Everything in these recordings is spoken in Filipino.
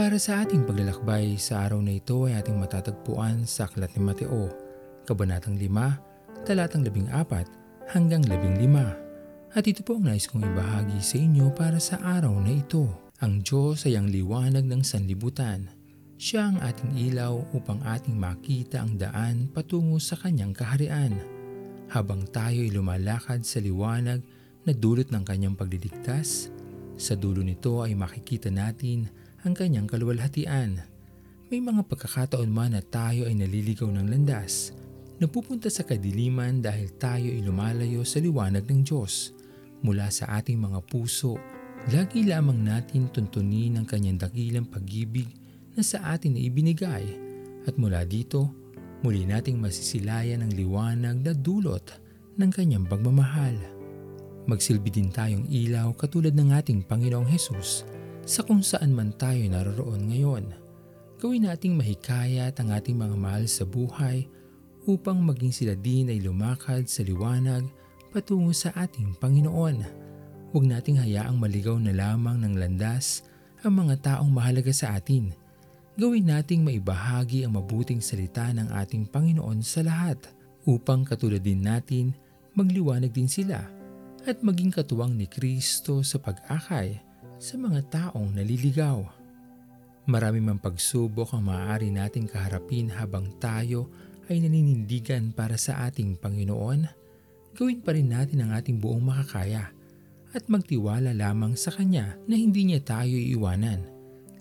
Para sa ating paglalakbay sa araw na ito ay ating matatagpuan sa Aklat ni Mateo, Kabanatang 5, Talatang 14 hanggang 15. At ito po ang nais kong ibahagi sa inyo para sa araw na ito. Ang Diyos ay ang liwanag ng sanlibutan. Siya ang ating ilaw upang ating makita ang daan patungo sa Kanyang kaharian. Habang tayo ay lumalakad sa liwanag na dulot ng Kanyang pagliligtas, sa dulo nito ay makikita natin ang Kanyang kaluwalhatian. May mga pagkakataon man na tayo ay naliligaw ng landas, napupunta sa kadiliman dahil tayo ay lumalayo sa liwanag ng Diyos. Mula sa ating mga puso, lagi lamang natin tuntunin ang Kanyang dakilang pag-ibig na sa atin ay ibinigay, at mula dito, muli nating masisilayan ang liwanag na dulot ng Kanyang pagmamahal. Magsilbi din tayong ilaw katulad ng ating Panginoong Hesus sa kung saan man tayo naroon ngayon. Gawin nating mahikayat ang ating mga mahal sa buhay upang maging sila din ay lumakad sa liwanag patungo sa ating Panginoon. Huwag nating hayaang maligaw na lamang ng landas ang mga taong mahalaga sa atin. Gawin nating maibahagi ang mabuting salita ng ating Panginoon sa lahat upang katulad din natin magliwanag din sila at maging katuwang ni Kristo sa pag-akay sa mga taong naliligaw. Marami mang pagsubok ang maaari nating kaharapin habang tayo ay naninindigan para sa ating Panginoon, gawin pa rin natin ang ating buong makakaya at magtiwala lamang sa Kanya na hindi Niya tayo iiwanan,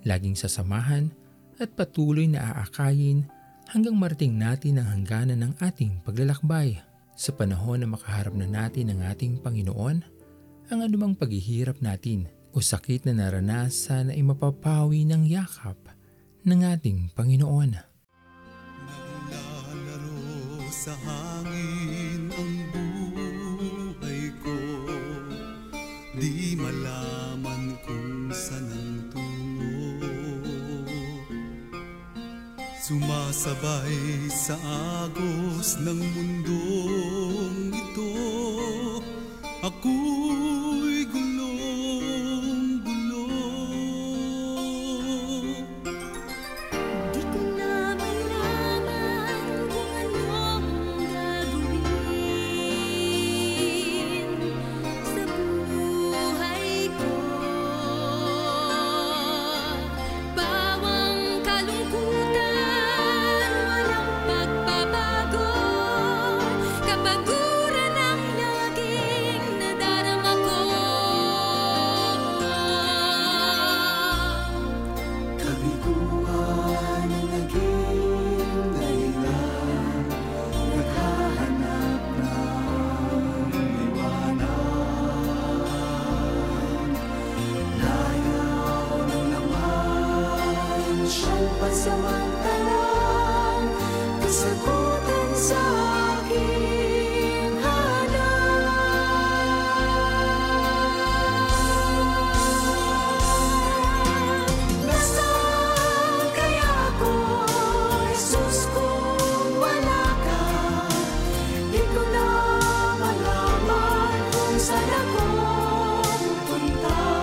laging sasamahan at patuloy na aakayin hanggang marating natin ang hangganan ng ating paglalakbay. Sa panahon na makaharap na natin ang ating Panginoon, ang anumang paghihirap natin o sakit na naranasan ay mapapawi ng yakap ng ating Panginoon. Naglalaro sa hangin ang buhay ko, di malaman kung saan ang tungo. Sumasabay sa agos ng mundong ito, ako'y pansamantalang kasagutan sa aking hanap. Nasaan kaya ako, Jesus, kung wala ka? Di ko na malaman kung saan ako pupunta.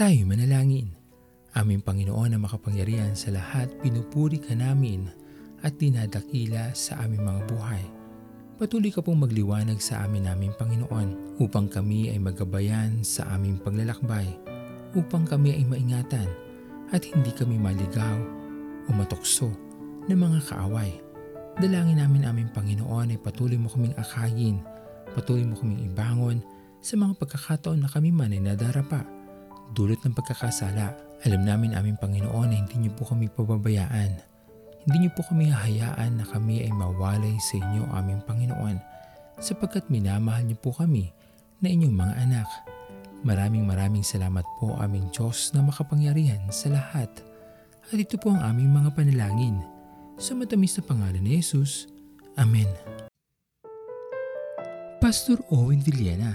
Tayo'y manalangin. Aming Panginoon na makapangyarihan sa lahat, pinupuri ka namin at dinadakila sa aming mga buhay. Patuloy ka pong magliwanag sa amin naming Panginoon upang kami ay magabayan sa aming paglalakbay, upang kami ay maingatan at hindi kami maligaw o matukso ng mga kaaway. Dalangin namin aming Panginoon ay patuloy mo kaming akayin, patuloy mo kaming ibangon sa mga pagkakataon na kami man ay nadarapa dulot ng pagkakasala. Alam namin aming Panginoon na hindi Niyo po kami pababayaan. Hindi Niyo po kami hahayaan na kami ay mawalay sa Inyo aming Panginoon, sapagkat minamahal Niyo po kami na Inyong mga anak. Maraming salamat po aming Diyos na makapangyarihan sa lahat. At ito po ang aming mga panalangin. Sa matamis na pangalan ni Jesus, Amen. Pastor Owen Villena.